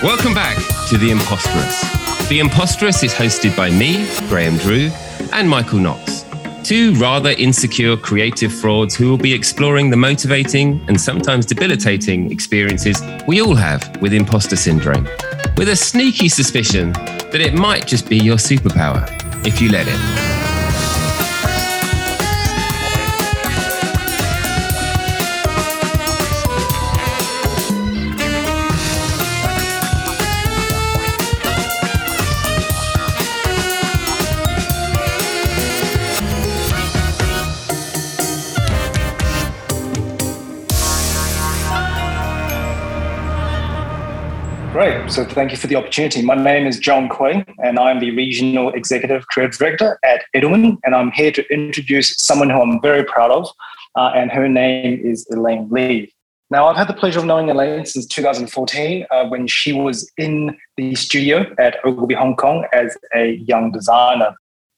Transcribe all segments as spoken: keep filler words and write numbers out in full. Welcome back to The Imposterous. The Imposterous is hosted by me, Graham Drew, and Michael Knox, two rather insecure creative frauds who will be exploring the motivating and sometimes debilitating experiences we all have with imposter syndrome, with a sneaky suspicion that it might just be your superpower if you let it. Great. So thank you for the opportunity. My name is John Coy, and I'm the Regional Executive Creative Director at Edelman, and I'm here to introduce someone who I'm very proud of, uh, and her name is Elaine Lee. Now, I've had the pleasure of knowing Elaine since two thousand fourteen uh, when she was in the studio at Ogilvy Hong Kong as a young designer.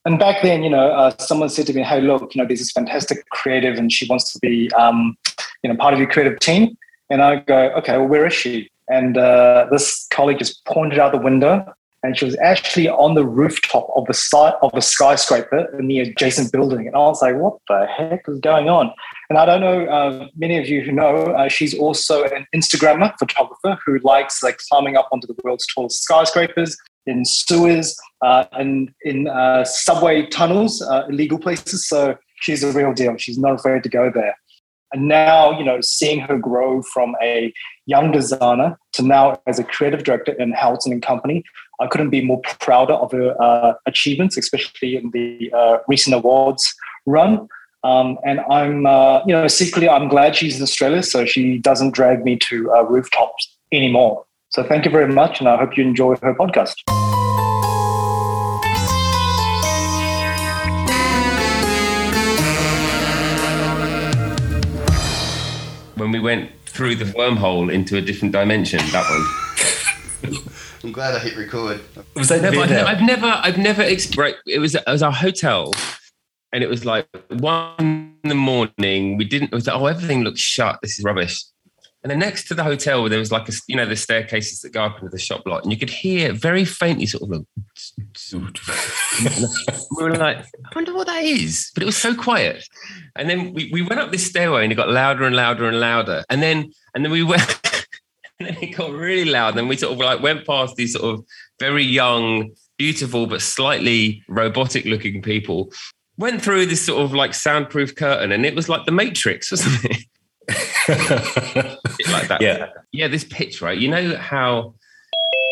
And back then, you know, uh, someone said to me, hey, look, you know, there's this fantastic creative and she wants to be, um, you know, part of your creative team. And I go, okay, well, where is she? And uh, this colleague just pointed out the window, and she was actually on the rooftop of the site of a skyscraper in the adjacent building. And I was like, what the heck is going on? And I don't know, uh, many of you who know, uh, she's also an Instagrammer photographer who likes like climbing up onto the world's tallest skyscrapers, in sewers, uh, and in uh, subway tunnels, uh, illegal places. So she's a real deal. She's not afraid to go there. And now, you know, seeing her grow from a young designer to now as a creative director in Houghton and Company, I couldn't be more prouder of her uh, achievements, especially in the uh, recent awards run. Um, and I'm, uh, you know, secretly, I'm glad she's in Australia, so she doesn't drag me to uh, rooftops anymore. So thank you very much, and I hope you enjoy her podcast. When we went through the wormhole into a different dimension, that one. I'm glad I hit record. Was that never, I've, I've never, I've never, exp- right, it was, it was our hotel, and it was like one in the morning. We didn't, it was like, oh, everything looks shut. This is rubbish. And then next to the hotel, there was like, a, you know, the staircases that go up into the shop lot, and you could hear very faintly sort of like, we were like, I wonder what that is. But it was so quiet. And then we, we went up this stairway, and it got louder and louder and louder. And then and then we went, and then it got really loud. And we sort of like went past these sort of very young, beautiful, but slightly robotic looking people, went through this sort of like soundproof curtain, and it was like the Matrix, wasn't it? Like that. Yeah. Yeah, this pitch, right? You know how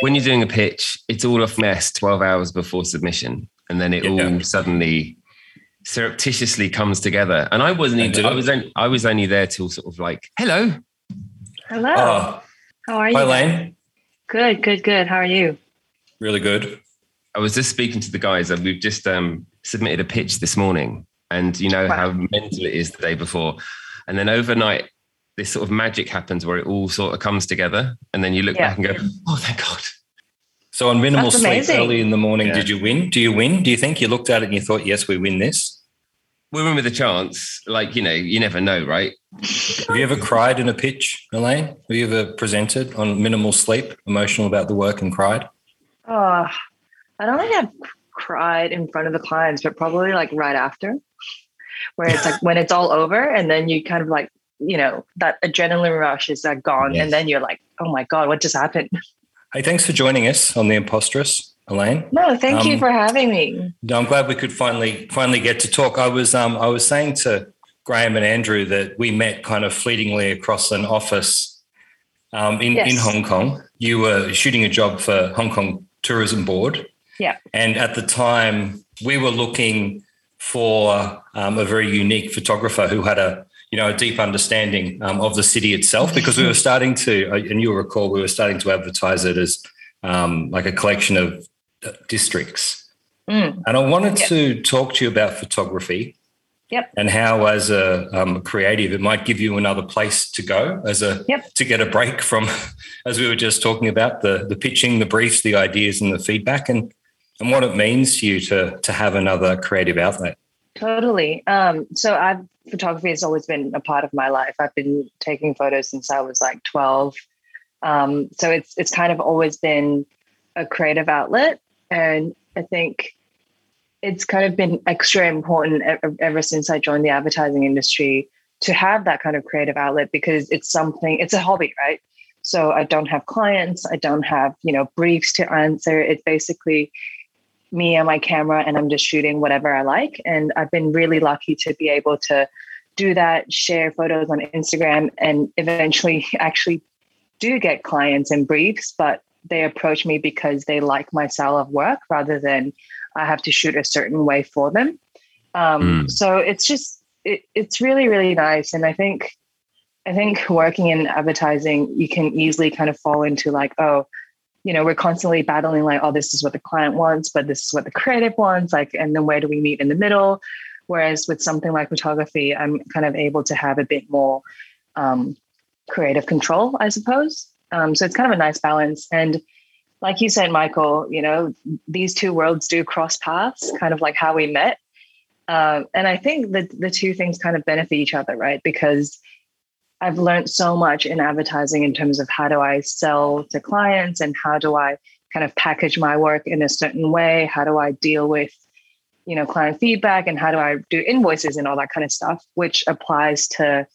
when you're doing a pitch, it's all off mess twelve hours before submission, and then it yeah. all suddenly surreptitiously comes together. And I wasn't even, I was only, I was only there till sort of like, hello. Hello. Oh. How are you? Hi, Elaine. Good, good, good. How are you? Really good. I was just speaking to the guys, and we've just um, submitted a pitch this morning, and you know wow. how mental it is the day before. And then overnight, this sort of magic happens where it all sort of comes together. And then you look yeah. back and go, oh, thank God. So on minimal That's sleep amazing. Early in the morning, yeah. did you win? Do you win? Do you think you looked at it and you thought, yes, we win this? We're in with a chance. Like, you know, you never know, right? Have you ever cried in a pitch, Elaine? Have you ever presented on minimal sleep, emotional about the work and cried? Oh, I don't think I've cried in front of the clients, but probably like right after. Where it's like when it's all over, and then you kind of like, you know, that adrenaline rush is like gone. Yes. And then you're like, oh my God, what just happened? Hey, thanks for joining us on The Imposterous, Elaine. No, thank um, you for having me. No, I'm glad we could finally finally get to talk. I was um I was saying to Graham and Andrew that we met kind of fleetingly across an office um in, yes. in Hong Kong. You were shooting a job for Hong Kong Tourism Board. Yeah. And at the time we were looking for um, a very unique photographer who had a, you know, a deep understanding um, of the city itself, because we were starting to, and you'll recall, we were starting to advertise it as um, like a collection of districts. Mm. And I wanted yep. to talk to you about photography yep. and how as a um, creative, it might give you another place to go as a yep. to get a break from, as we were just talking about, the the pitching, the briefs, the ideas and the feedback, and and what it means to you to to have another creative outlet. Totally. Um, so I've, photography has always been a part of my life. I've been taking photos since I was like twelve. Um, so it's it's kind of always been a creative outlet. And I think it's kind of been extra important ever, ever since I joined the advertising industry to have that kind of creative outlet, because it's something, it's a hobby, right? So I don't have clients. I don't have, you know, briefs to answer. It's basically me and my camera, and I'm just shooting whatever I like. And I've been really lucky to be able to do that, share photos on Instagram, and eventually actually do get clients and briefs, but they approach me because they like my style of work rather than I have to shoot a certain way for them. Um, mm. So it's just, it, it's really, really nice. And I think, I think working in advertising, you can easily kind of fall into like, oh, you know, we're constantly battling like, oh, this is what the client wants, but this is what the creative wants. Like, and then where do we meet in the middle? Whereas with something like photography, I'm kind of able to have a bit more um, creative control, I suppose. Um, so it's kind of a nice balance. And like you said, Michael, you know, these two worlds do cross paths, kind of like how we met. Uh, and I think that the two things kind of benefit each other, right? Because I've learned so much in advertising in terms of how do I sell to clients and how do I kind of package my work in a certain way? How do I deal with, you know, client feedback, and how do I do invoices and all that kind of stuff, which applies to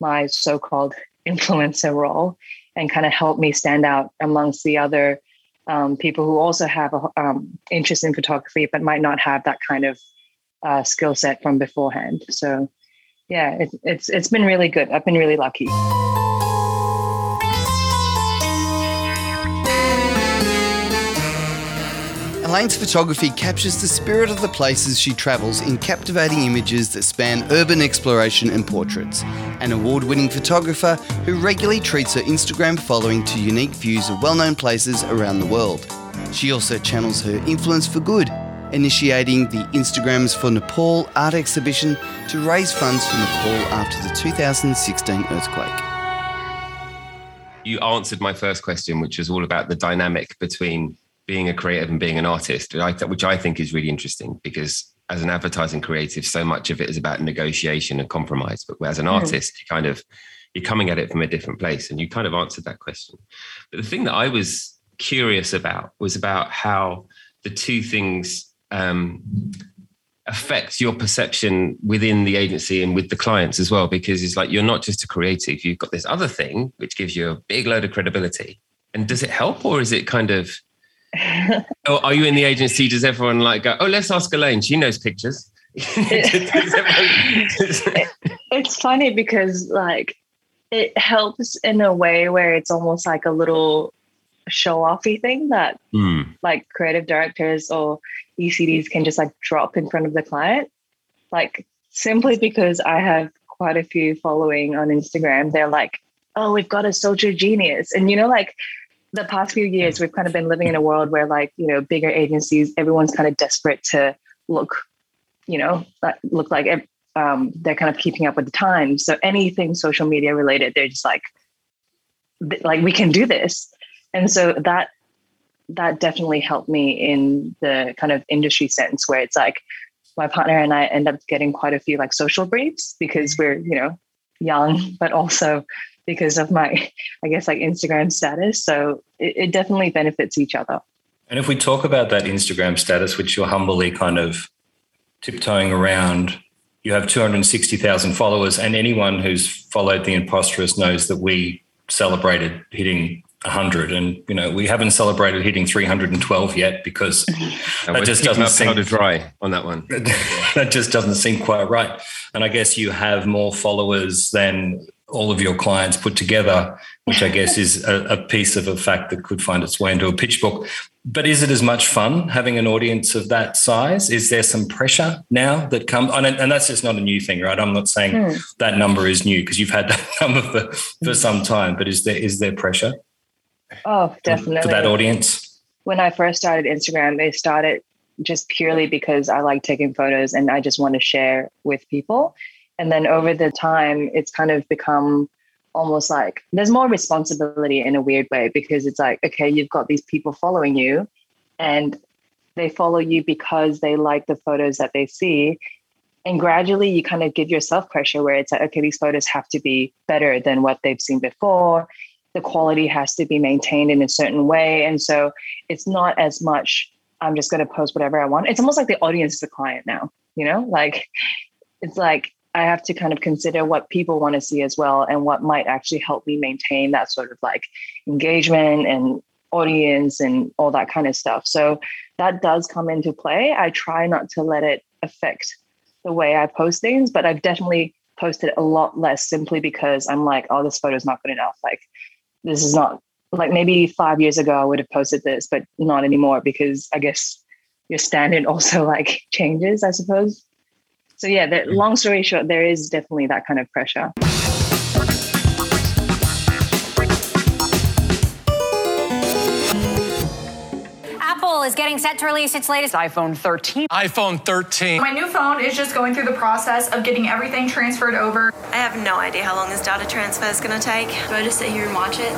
my so-called influencer role and kind of help me stand out amongst the other um, people who also have a um, interest in photography, but might not have that kind of uh, skill set from beforehand. So yeah, it, it's it's been really good. I've been really lucky. Elaine's photography captures the spirit of the places she travels in captivating images that span urban exploration and portraits. An award-winning photographer who regularly treats her Instagram following to unique views of well-known places around the world. She also channels her influence for good, initiating the Instagrams for Nepal Art Exhibition to raise funds for Nepal after the two thousand sixteen earthquake. You answered my first question, which is all about the dynamic between being a creative and being an artist, which I think is really interesting, because as an advertising creative, so much of it is about negotiation and compromise. But as an artist, you kind of, you're coming at it from a different place, and you kind of answered that question. But the thing that I was curious about was about how the two things Um, affects your perception within the agency and with the clients as well, because it's like you're not just a creative, you've got this other thing which gives you a big load of credibility. And does it help, or is it kind of or are you in the agency, does everyone like go, oh, let's ask Elaine, she knows pictures? It's funny because like it helps in a way where it's almost like a little show-offy thing that mm. like creative directors or E C Ds can just like drop in front of the client, like simply because I have quite a few following on Instagram. They're like, oh, we've got a social genius. And you know, like the past few years we've kind of been living in a world where like, you know, bigger agencies, everyone's kind of desperate to look, you know, like, look like um, they're kind of keeping up with the times. So anything social media related, they're just like, th- like we can do this. And so that that definitely helped me in the kind of industry sense, where it's like my partner and I end up getting quite a few like social briefs because we're, you know, young, but also because of my, I guess, like Instagram status. So it, it definitely benefits each other. And if we talk about that Instagram status, which you're humbly kind of tiptoeing around, you have two hundred sixty thousand followers, and anyone who's followed The Imposterous knows that we celebrated hitting one hundred, and you know we haven't celebrated hitting three hundred twelve yet because no, that just doesn't seem to dry on that one. That just doesn't seem quite right. And I guess you have more followers than all of your clients put together, which I guess is a, a piece of a fact that could find its way into a pitch book. But is it as much fun having an audience of that size? Is there some pressure now that comes? And, and that's just not a new thing, right? I'm not saying mm. that number is new, because you've had that number for, for mm. some time. But is there is there pressure? Oh, definitely. For that audience. When I first started Instagram, they started just purely because I like taking photos and I just want to share with people. And then over the time, it's kind of become almost like there's more responsibility in a weird way, because it's like, okay, you've got these people following you and they follow you because they like the photos that they see. And gradually you kind of give yourself pressure where it's like, okay, these photos have to be better than what they've seen before. the quality has to be maintained in a certain way. And so it's not as much, I'm just going to post whatever I want. It's almost like the audience is the client now, you know, like it's like I have to kind of consider what people want to see as well and what might actually help me maintain that sort of like engagement and audience and all that kind of stuff. So that does come into play. I try not to let it affect the way I post things, but I've definitely posted a lot less simply because I'm like, oh, this photo is not good enough. Like, this is not, like maybe five years ago I would have posted this, but not anymore because I guess your standard also like changes, I suppose. So yeah, the, long story short, there is definitely that kind of pressure. Is getting set to release its latest iPhone thirteen. iPhone thirteen. My new phone is just going through the process of getting everything transferred over. I have no idea how long this data transfer is going to take. Do I just sit here and watch it?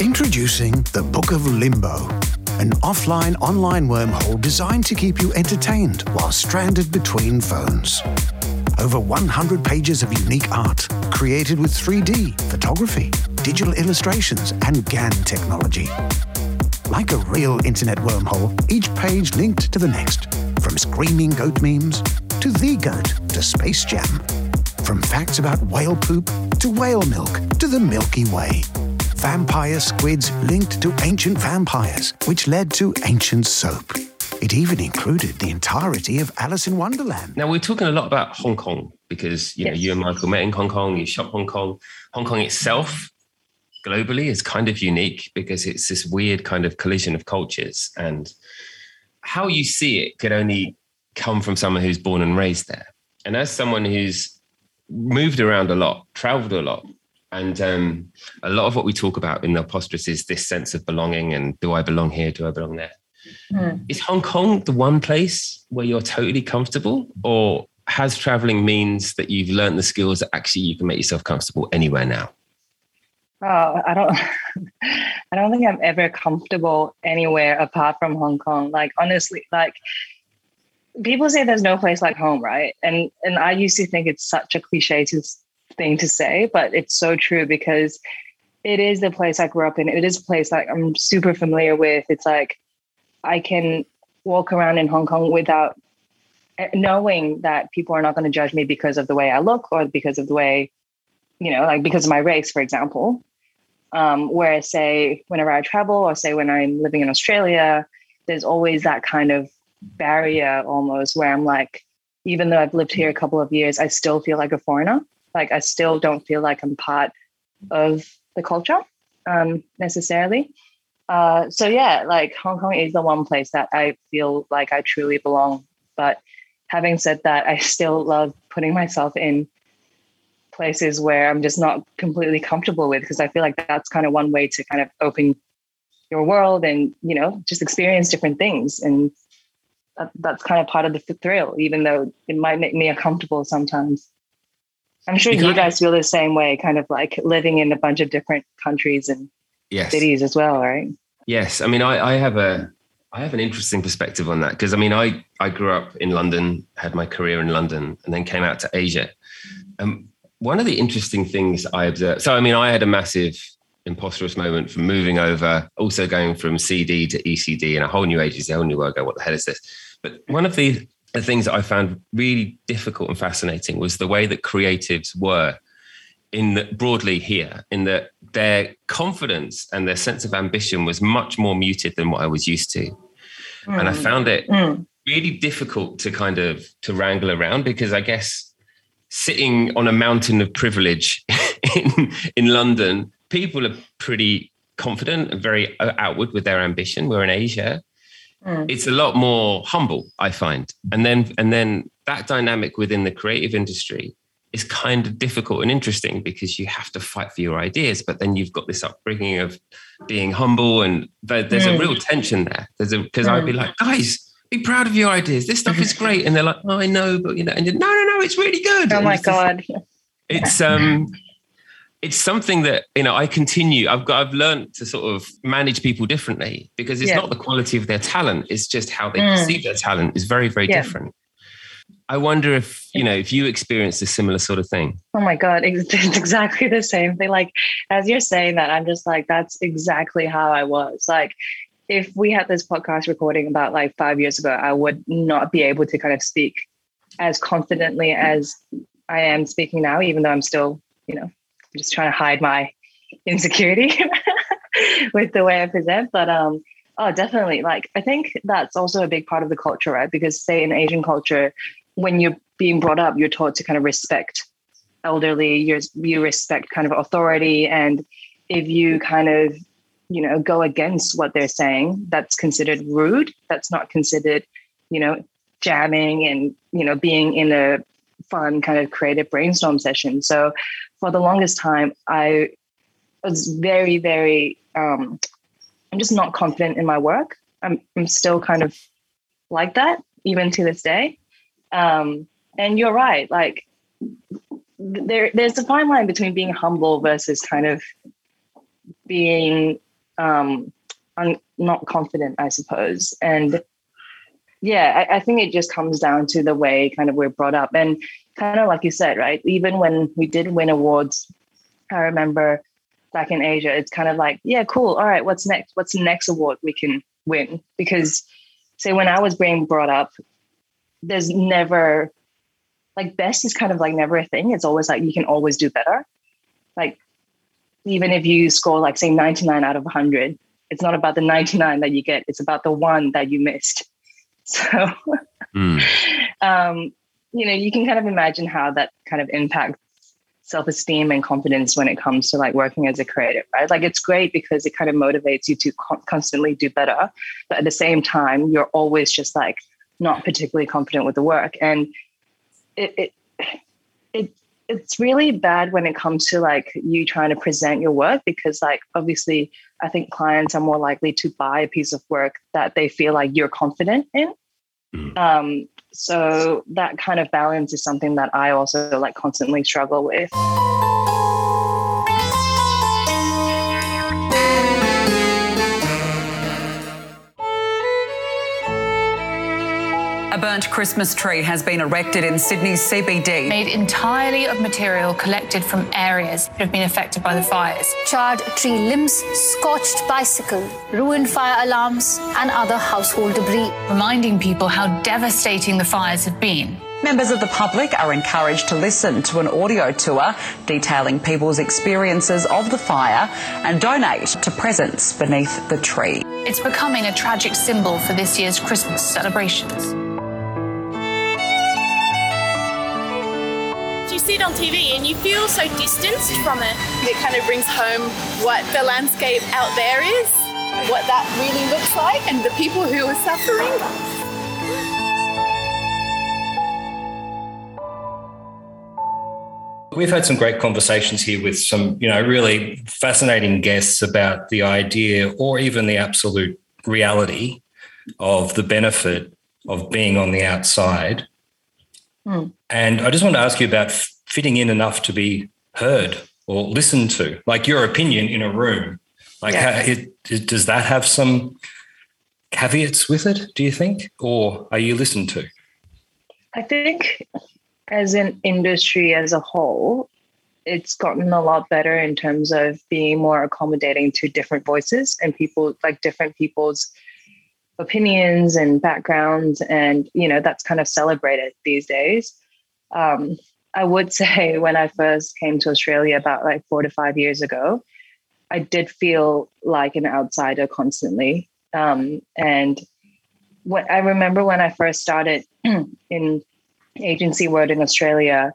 Introducing The Book of Limbo, an offline-online wormhole designed to keep you entertained while stranded between phones. Over one hundred pages of unique art created with three D, photography, digital illustrations, and G A N technology. Like a real internet wormhole, each page linked to the next. From screaming goat memes, to the goat, to Space Jam. From facts about whale poop, to whale milk, to the Milky Way. Vampire squids linked to ancient vampires, which led to ancient soap. It even included the entirety of Alice in Wonderland. Now, we're talking a lot about Hong Kong because, you know, yes. You and Michael met in Hong Kong, you shop Hong Kong. Hong Kong itself, globally, is kind of unique because it's this weird kind of collision of cultures, and how you see it could only come from someone who's born and raised there. And as someone who's moved around a lot, traveled a lot, and um, a lot of what we talk about in The Imposterous is this sense of belonging and do I belong here, do I belong there? Mm. Is Hong Kong the one place where you're totally comfortable, or has traveling means that you've learned the skills that actually you can make yourself comfortable anywhere now? Oh, I don't, I don't think I'm ever comfortable anywhere apart from Hong Kong. Like, honestly, like people say there's no place like home, right? And and I used to think it's such a cliche to, thing to say, but it's so true because it is the place I grew up in. It is a place like I'm super familiar with. It's like I can walk around in Hong Kong without knowing that people are not going to judge me because of the way I look or because of the way, you know, like because of my race, for example. Um, where say whenever I travel or say when I'm living in Australia, there's always that kind of barrier almost where I'm like, even though I've lived here a couple of years, I still feel like a foreigner. Like I still don't feel like I'm part of the culture um, necessarily. Uh, so yeah, like Hong Kong is the one place that I feel like I truly belong. But having said that, I still love putting myself in places where I'm just not completely comfortable with, because I feel like that's kind of one way to kind of open your world and, you know, just experience different things. And that, that's kind of part of the thrill, even though it might make me uncomfortable sometimes. I'm sure you guys feel the same way, kind of like living in a bunch of different countries and yes. cities as well, right? Yes. I mean, I, I have a, I have an interesting perspective on that because, I mean, I, I grew up in London, had my career in London, and then came out to Asia. Um, One of the interesting things I observed, so I mean, I had a massive imposterous moment from moving over, also going from C D to E C D and a whole new agency, a whole new world. Go, what the hell is this? But one of the, the things that I found really difficult and fascinating was the way that creatives were in the, broadly here, in that their confidence and their sense of ambition was much more muted than what I was used to. Mm. And I found it mm. really difficult to kind of to wrangle around because I guess sitting on a mountain of privilege in, in London, people are pretty confident and very outward with their ambition. We're in Asia. Mm. It's a lot more humble, I find. And then, and then that dynamic within the creative industry is kind of difficult and interesting because you have to fight for your ideas, but then you've got this upbringing of being humble and there's mm. a real tension there. There's a, because mm. I'd be like, guys, be proud of your ideas. This stuff is great. And they're like, oh, I know, but you know, and you're, no, no, no, it's really good. Oh my it's God. Just, it's, um, it's something that, you know, I continue, I've got, I've learned to sort of manage people differently because it's yeah. not the quality of their talent. It's just how they mm. perceive their talent is very, very yeah. different. I wonder if, you know, if you experienced a similar sort of thing. Oh my God, it's exactly the same thing. Like, as you're saying that, I'm just like, that's exactly how I was. Like, if we had this podcast recording about like five years ago, I would not be able to kind of speak as confidently as I am speaking now, even though I'm still, you know, just trying to hide my insecurity with the way I present. But, um, oh, definitely. Like, I think that's also a big part of the culture, right? Because say in Asian culture, when you're being brought up, you're taught to kind of respect elderly, you're, you respect kind of authority. And if you kind of, you know, go against what they're saying, that's considered rude. That's not considered, you know, jamming and, you know, being in a fun kind of creative brainstorm session. So for the longest time, I was very, very, um, I'm just not confident in my work. I'm I'm still kind of like that, even to this day. Um, and you're right. Like there, there's a fine line between being humble versus kind of being um, un- not confident, I suppose. And yeah, I, I think it just comes down to the way kind of we're brought up. And kind of like you said, right? Even when we did win awards, I remember back in Asia, it's kind of like, yeah, cool. All right, what's next? What's the next award we can win? Because say when I was being brought up, there's never, like, best is kind of like never a thing. It's always like, you can always do better. Like, even if you score like say ninety-nine out of one hundred, it's not about the ninety-nine that you get. It's about the one that you missed. So, mm. um, you know, you can kind of imagine how that kind of impacts self-esteem and confidence when it comes to like working as a creative, right? Like, it's great because it kind of motivates you to co- constantly do better. But at the same time, you're always just like not particularly confident with the work. And it, it, it, it's really bad when it comes to like you trying to present your work, because like, obviously I think clients are more likely to buy a piece of work that they feel like you're confident in. Mm. Um, So that kind of balance is something that I also like constantly struggle with. A burnt Christmas tree has been erected in Sydney's C B D. Made entirely of material collected from areas that have been affected by the fires. Charred tree limbs, scorched bicycle, ruined fire alarms and other household debris. Reminding people how devastating the fires have been. Members of the public are encouraged to listen to an audio tour detailing people's experiences of the fire and donate to presents beneath the tree. It's becoming a tragic symbol for this year's Christmas celebrations. You see it on T V and you feel so distanced from it. It kind of brings home what the landscape out there is, what that really looks like, and the people who are suffering. We've had some great conversations here with some, you know, really fascinating guests about the idea or even the absolute reality of the benefit of being on the outside. Mm. And I just want to ask you about fitting in enough to be heard or listened to, like your opinion in a room. Like, yeah. how, it, it, does that have some caveats with it, do you think? Or are you listened to? I think... as an industry as a whole, it's gotten a lot better in terms of being more accommodating to different voices and people, like different people's opinions and backgrounds. And, you know, that's kind of celebrated these days. Um, I would say when I first came to Australia about like four to five years ago, I did feel like an outsider constantly. Um, and what I remember when I first started in agency world in Australia,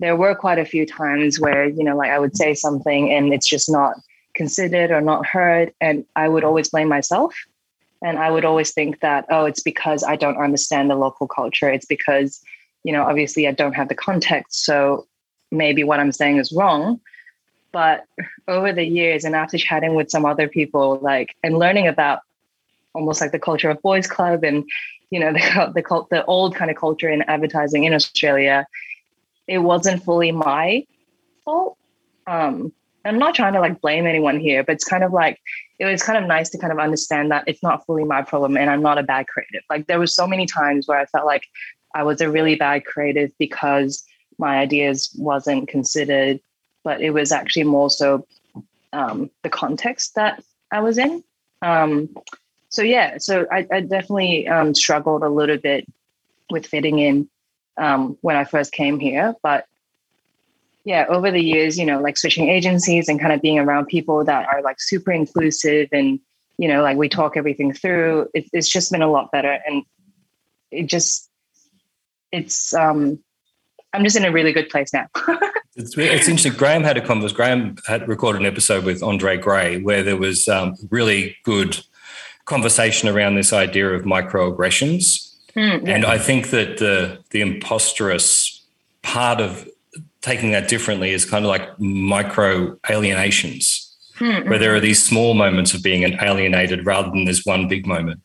there were quite a few times where, you know, like I would say something and it's just not considered or not heard. And I would always blame myself. And I would always think that, oh, it's because I don't understand the local culture. It's because, you know, obviously I don't have the context. So maybe what I'm saying is wrong. But over the years and after chatting with some other people, like, and learning about almost like the culture of boys club and, you know, the, the the old kind of culture in advertising in Australia, it wasn't fully my fault. Um, I'm not trying to like blame anyone here, but it's kind of like, it was kind of nice to kind of understand that it's not fully my problem and I'm not a bad creative. Like there were so many times where I felt like I was a really bad creative because my ideas wasn't considered, but it was actually more so um, the context that I was in. Um, so yeah, so I, I definitely um, struggled a little bit with fitting in um, when I first came here. But yeah, over the years, you know, like switching agencies and kind of being around people that are like super inclusive and, you know, like we talk everything through, it, it's just been a lot better. And it just, it's, um, I'm just in a really good place now. It's, it's interesting. Graham had a conversation. Graham had recorded an episode with Andre Gray where there was um, really good conversation around this idea of microaggressions. Mm, yeah. And I think that the the imposterous part of taking that differently is kind of like micro alienations, mm, where there are these small moments of being alienated rather than this one big moment.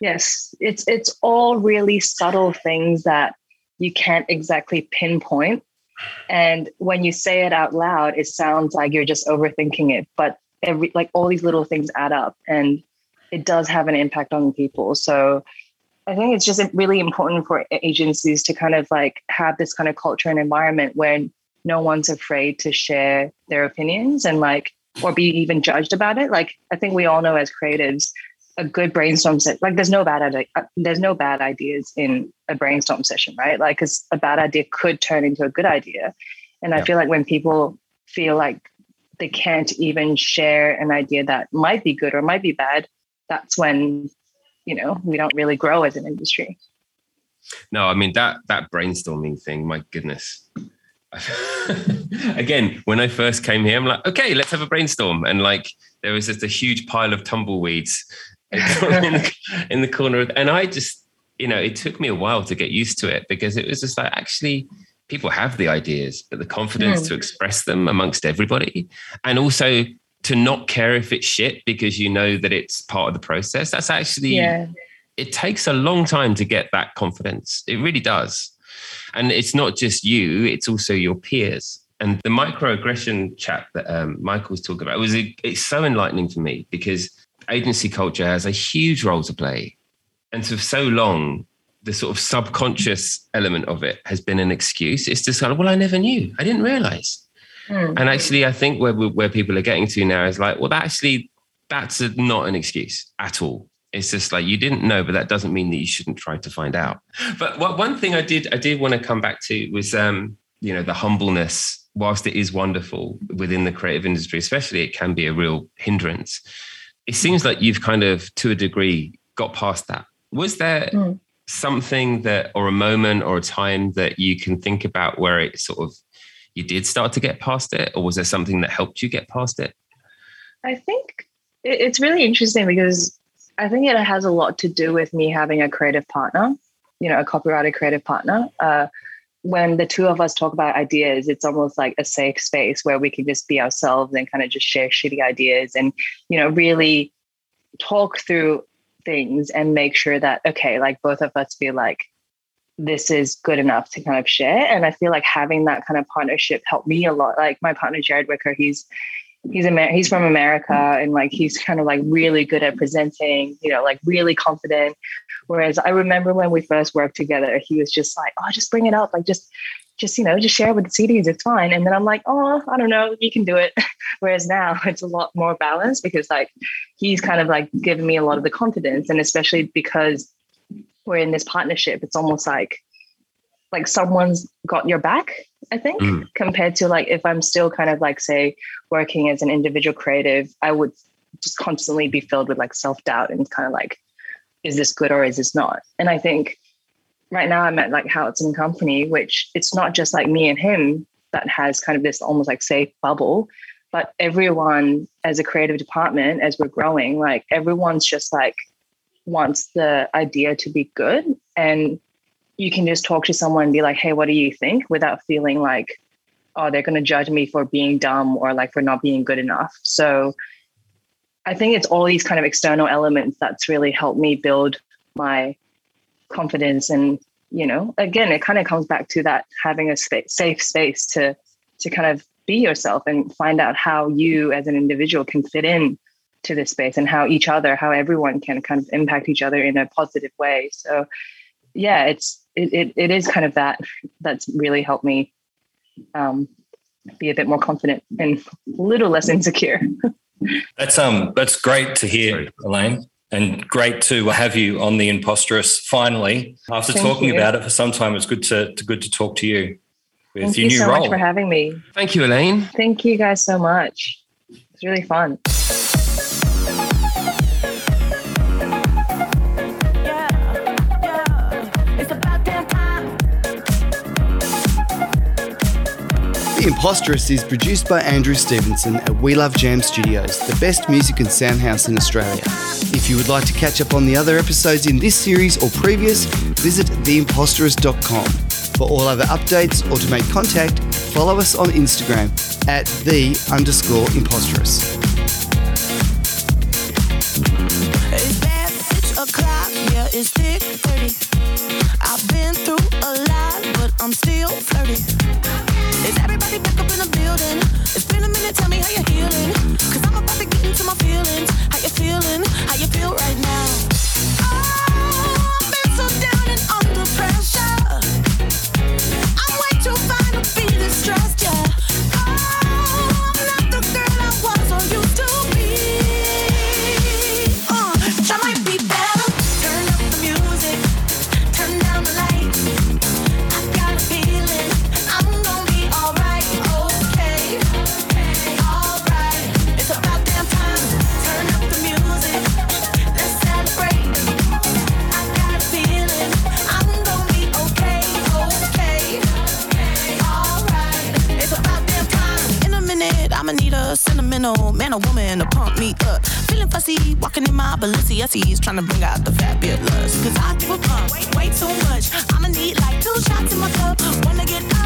Yes, it's it's all really subtle things that you can't exactly pinpoint. And when you say it out loud, it sounds like you're just overthinking it. But every, like all these little things add up and it does have an impact on people. So I think it's just really important for agencies to kind of like have this kind of culture and environment where no one's afraid to share their opinions and like, or be even judged about it. Like, I think we all know as creatives, a good brainstorm set, like there's no bad idea, there's no bad ideas in a brainstorm session, right? Like, because a bad idea could turn into a good idea. And yeah. I feel like when people feel like they can't even share an idea that might be good or might be bad, that's when, you know, we don't really grow as an industry. No, I mean, that that brainstorming thing, my goodness. Again, when I first came here, I'm like, okay, let's have a brainstorm. And like, there was just a huge pile of tumbleweeds in the, in the corner. Of, and I just, you know, it took me a while to get used to it because it was just like, actually, people have the ideas, but the confidence mm. to express them amongst everybody. And also to not care if it's shit because you know that it's part of the process. That's actually, yeah. It takes a long time to get that confidence. It really does. And it's not just you, it's also your peers. And the microaggression chat that um, Michael's talking about, was a, it's so enlightening for me because agency culture has a huge role to play. And for so long, the sort of subconscious element of it has been an excuse. It's just kind of, well, I never knew. I didn't realize. Mm. And actually, I think where, where people are getting to now is like, well, that actually, that's a, not an excuse at all. It's just like, you didn't know, but that doesn't mean that you shouldn't try to find out. But what, one thing I did I did want to come back to was, um, you know, the humbleness. Whilst it is wonderful within the creative industry, especially, it can be a real hindrance. It seems like you've kind of, to a degree, got past that. Was there mm. something that, or a moment or a time that you can think about where it sort of, you did start to get past it? Or was there something that helped you get past it? I think it's really interesting because I think it has a lot to do with me having a creative partner, you know, a copyrighted creative partner. Uh, When the two of us talk about ideas, it's almost like a safe space where we can just be ourselves and kind of just share shitty ideas and, you know, really talk through things and make sure that, okay, like both of us feel like this is good enough to kind of share. And I feel like having that kind of partnership helped me a lot. Like my partner, Jared Wicker, he's, he's, Amer- he's from America and like, he's kind of like really good at presenting, you know, like really confident. Whereas I remember when we first worked together, he was just like, oh, just bring it up. Like, just, just, you know, just share with the C Ds. It's fine. And then I'm like, oh, I don't know. You can do it. Whereas now it's a lot more balanced because like, he's kind of like given me a lot of the confidence. And especially because we're in this partnership, it's almost like, like someone's got your back, I think, mm. compared to like, if I'm still kind of like, say, working as an individual creative, I would just constantly be filled with like self-doubt and kind of like, is this good or is this not? And I think right now I'm at like Howitson Company, which it's not just like me and him that has kind of this almost like safe bubble, but everyone as a creative department, as we're growing, like everyone's just like wants the idea to be good. And you can just talk to someone and be like, hey, what do you think? Without feeling like, oh, they're going to judge me for being dumb or like for not being good enough. So I think it's all these kind of external elements that's really helped me build my confidence. And, you know, again, it kind of comes back to that having a sp- safe space to to kind of be yourself and find out how you as an individual can fit in to this space and how each other, how everyone can kind of impact each other in a positive way. So, yeah, it's it, it, it is kind of that that's really helped me um, be a bit more confident and a little less insecure. That's um that's great to hear, Elaine, and great to have you on The Imposterous finally. After Thank talking you. about it for some time, it's good to, to good to talk to you with Thank your you new so role. Thank you so much for having me. Thank you, Elaine. Thank you guys so much. It's really fun. The Imposterous is produced by Andrew Stevenson at We Love Jam Studios, the best music and sound house in Australia. If you would like to catch up on the other episodes in this series or previous, visit the imposterous dot com. For all other updates or to make contact, follow us on Instagram at the underscore imposterous. It's bad six o'clock, yeah, it's six thirty. I've been through a lot, but I'm still flirty. Is everybody back up in the building? It's been a minute, tell me how you're healing. 'Cause I'm about to get into my feelings. How you feeling? How you feel right now? Oh, I've been so down and under pressure. I'm way too fine to be distressed, yeah. Man, a woman to pump me up. Feeling fussy, walking in my Balenciennes, trying to bring out the fabulous. 'Cause I give a pump, way, way too much. I'ma need like two shots in my cup. Wanna get out.